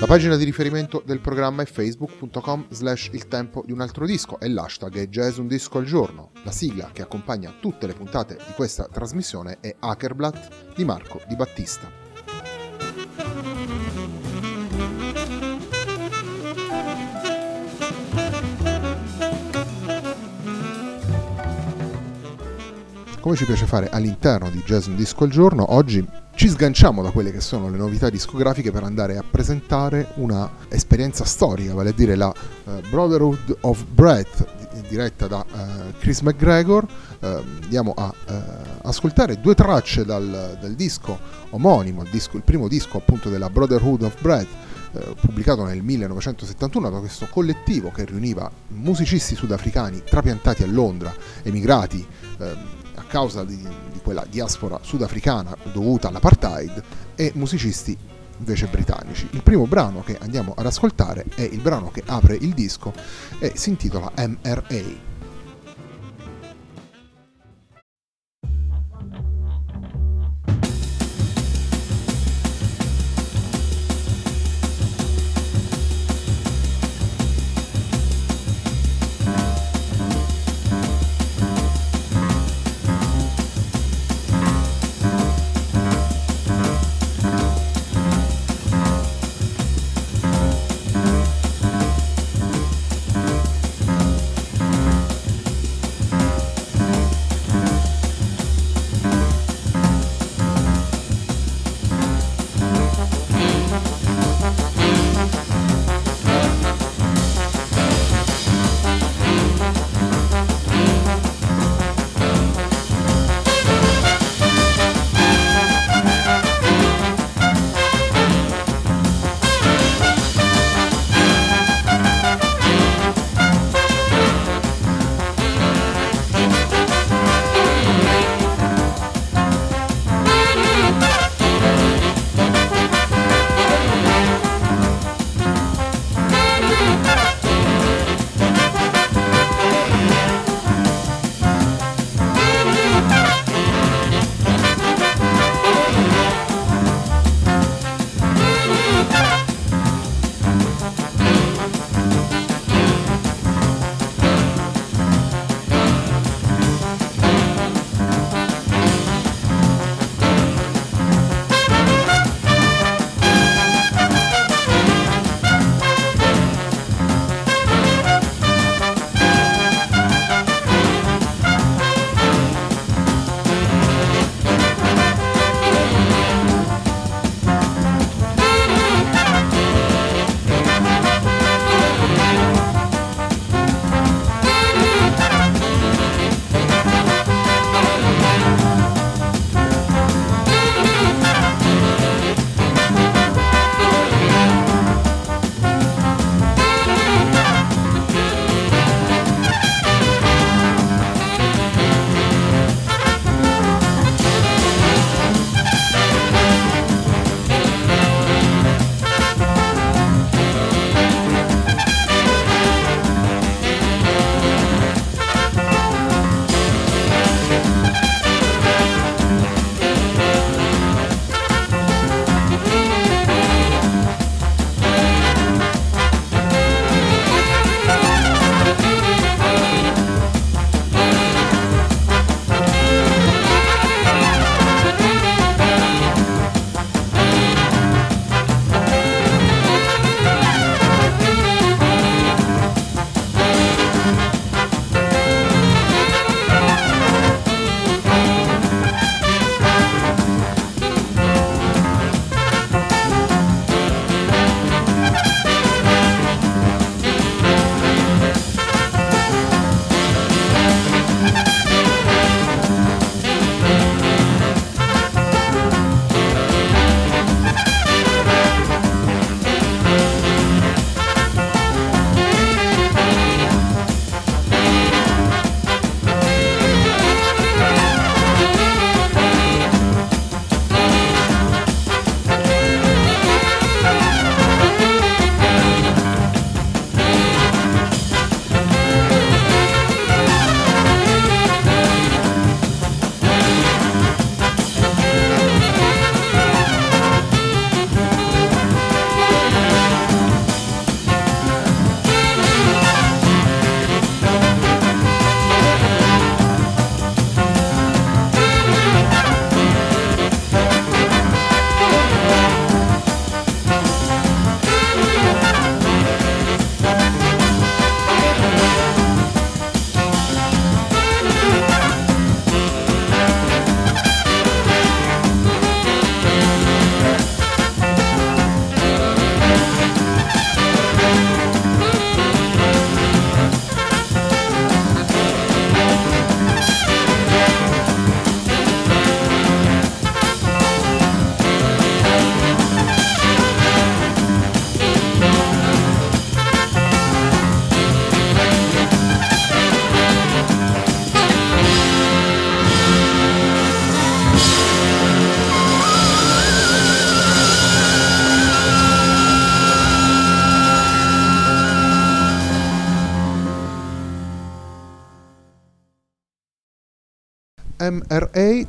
La pagina di riferimento del programma è facebook.com/il tempo di un altro disco e l'hashtag è Jazz un disco al giorno. La sigla che accompagna tutte le puntate di questa trasmissione è Hackerblatt di Marco Di Battista. Come ci piace fare all'interno di Jazz un disco al giorno, oggi ci sganciamo da quelle che sono le novità discografiche per andare a presentare una esperienza storica, vale a dire la Brotherhood of Breath, diretta da Chris McGregor. Andiamo a ascoltare due tracce dal disco omonimo, il primo disco appunto della Brotherhood of Breath, pubblicato nel 1971 da questo collettivo che riuniva musicisti sudafricani trapiantati a Londra, emigrati a causa di quella diaspora sudafricana dovuta all'apartheid, e musicisti invece britannici. Il primo brano che andiamo ad ascoltare è il brano che apre il disco e si intitola MRA. MRA,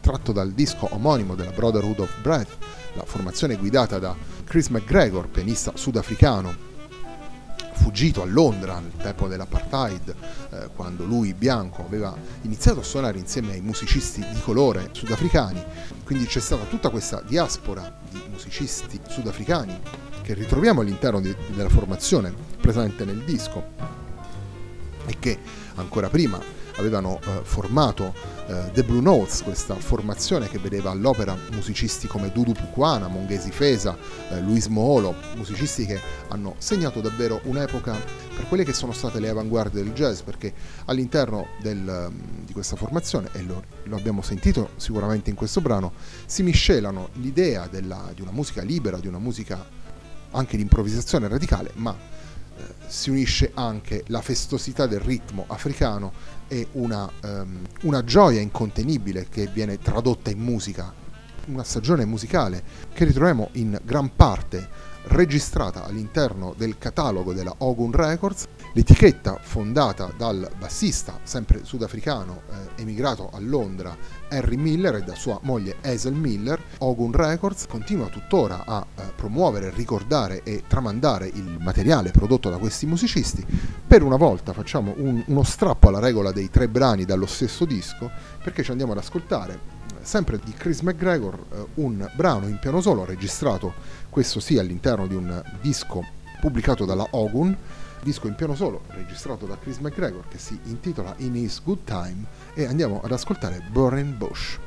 tratto dal disco omonimo della Brotherhood of Breath, la formazione guidata da Chris McGregor, pianista sudafricano fuggito a Londra nel tempo dell'apartheid, quando lui, bianco, aveva iniziato a suonare insieme ai musicisti di colore sudafricani. Quindi c'è stata tutta questa diaspora di musicisti sudafricani che ritroviamo all'interno della formazione presente nel disco e che ancora prima avevano formato The Blue Notes, questa formazione che vedeva all'opera musicisti come Dudu Pukwana, Mongezi Feza, Louis Moholo, musicisti che hanno segnato davvero un'epoca per quelle che sono state le avanguardie del jazz, perché all'interno di questa formazione, e lo abbiamo sentito sicuramente in questo brano, si miscelano l'idea di una musica libera, di una musica anche di improvvisazione radicale, ma si unisce anche la festosità del ritmo africano e una gioia incontenibile che viene tradotta in musica, una stagione musicale che ritroviamo in gran parte registrata all'interno del catalogo della Ogun Records, l'etichetta fondata dal bassista sempre sudafricano emigrato a Londra Harry Miller e da sua moglie Hazel Miller. Ogun Records continua tuttora a promuovere, ricordare e tramandare il materiale prodotto da questi musicisti. Per una volta facciamo uno strappo alla regola dei 3 brani dallo stesso disco, perché ci andiamo ad ascoltare sempre di Chris McGregor un brano in piano solo registrato, questo sì, all'interno di un disco pubblicato dalla Ogun, disco in piano solo registrato da Chris McGregor che si intitola In His Good Time, e andiamo ad ascoltare Boren Bush.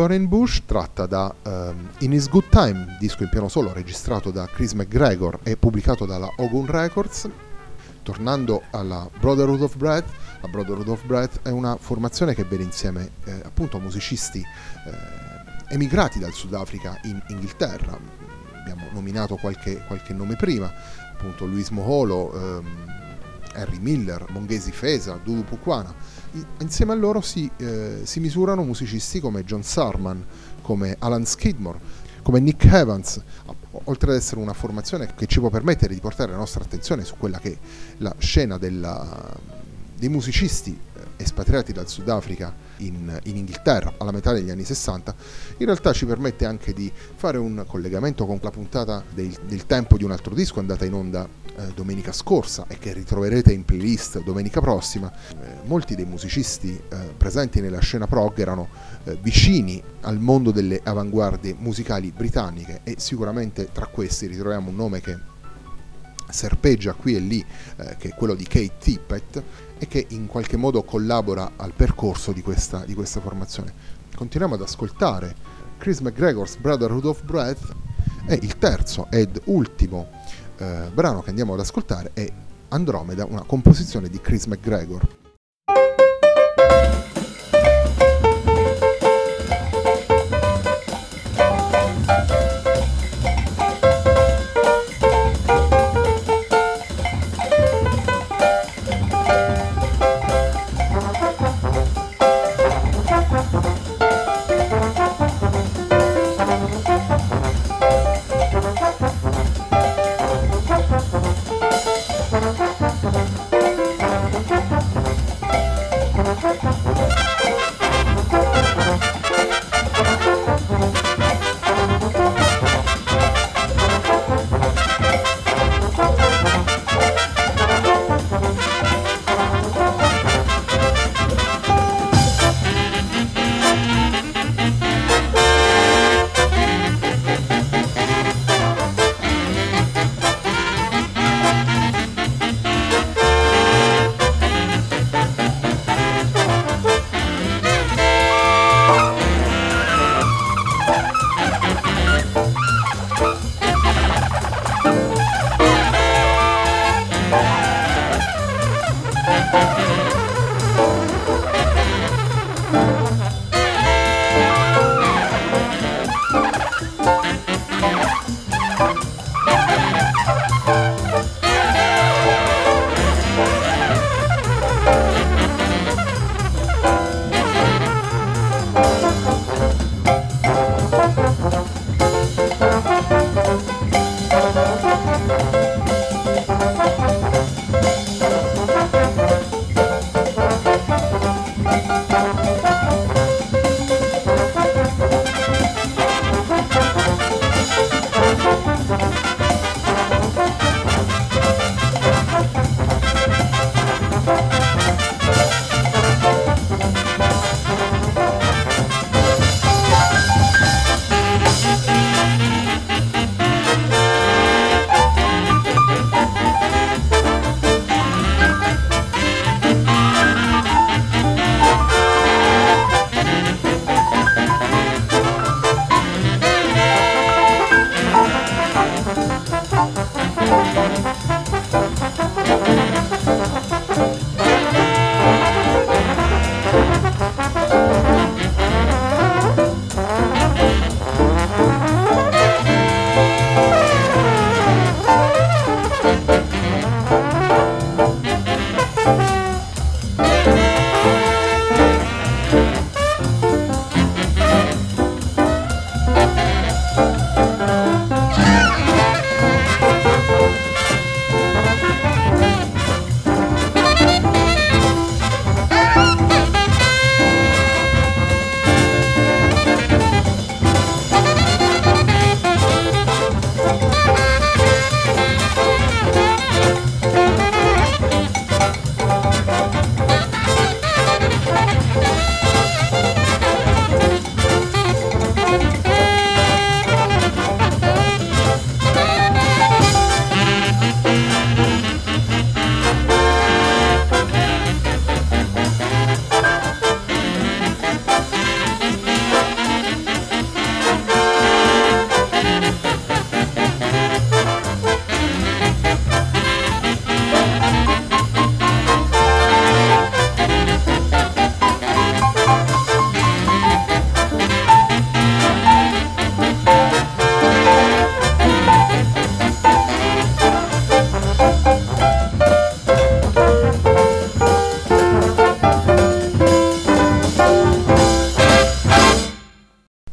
Boren Bush, tratta da In His Good Time, disco in piano solo registrato da Chris McGregor e pubblicato dalla Ogun Records. Tornando alla Brotherhood of Breath, la Brotherhood of Breath è una formazione che vede insieme appunto musicisti emigrati dal Sudafrica in Inghilterra. Abbiamo nominato qualche nome prima, appunto Louis Moholo, Harry Miller, Mongezi Feza, Dudu Pukwana. Insieme a loro si misurano musicisti come John Sarman, come Alan Skidmore, come Nick Evans, oltre ad essere una formazione che ci può permettere di portare la nostra attenzione su quella che è la scena dei musicisti espatriati dal Sudafrica in Inghilterra alla metà degli anni 60, in realtà ci permette anche di fare un collegamento con la puntata del tempo di un altro disco andata in onda domenica scorsa e che ritroverete in playlist domenica prossima. Molti dei musicisti presenti nella scena prog erano vicini al mondo delle avanguardie musicali britanniche e sicuramente tra questi ritroviamo un nome che serpeggia qui e lì, che è quello di Keith Tippett, e che in qualche modo collabora al percorso di questa formazione. Continuiamo ad ascoltare Chris McGregor's Brotherhood of Breath, e il terzo ed ultimo brano che andiamo ad ascoltare è Andromeda, una composizione di Chris McGregor.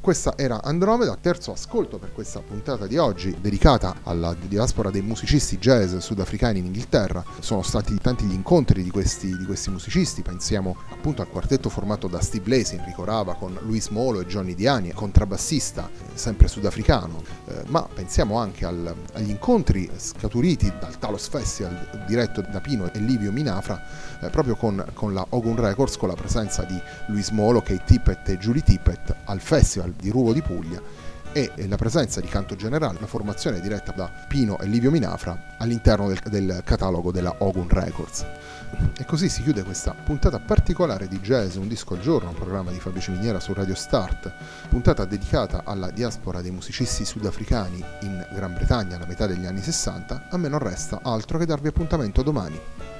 Questa era Andromeda, terzo ascolto per questa puntata di oggi dedicata alla diaspora dei musicisti jazz sudafricani in Inghilterra. Sono stati tanti gli incontri di questi musicisti, pensiamo appunto al quartetto formato da Steve Lacy, Enrico Rava, con Louis Moholo e Johnny Diani, contrabbassista sempre sudafricano, ma pensiamo anche agli incontri scaturiti dal Talos Festival diretto da Pino e Livio Minafra, proprio con la Ogun Records, con la presenza di Louis Moholo, Keith Tippett e Julie Tippett al Festival di Ruvo di Puglia, e la presenza di Canto Generale, una formazione diretta da Pino e Livio Minafra all'interno del catalogo della Ogun Records. E così si chiude questa puntata particolare di Jazz, un disco al giorno, un programma di Fabio Ciminiera su Radio Start, puntata dedicata alla diaspora dei musicisti sudafricani in Gran Bretagna alla metà degli anni 60. A me non resta altro che darvi appuntamento domani.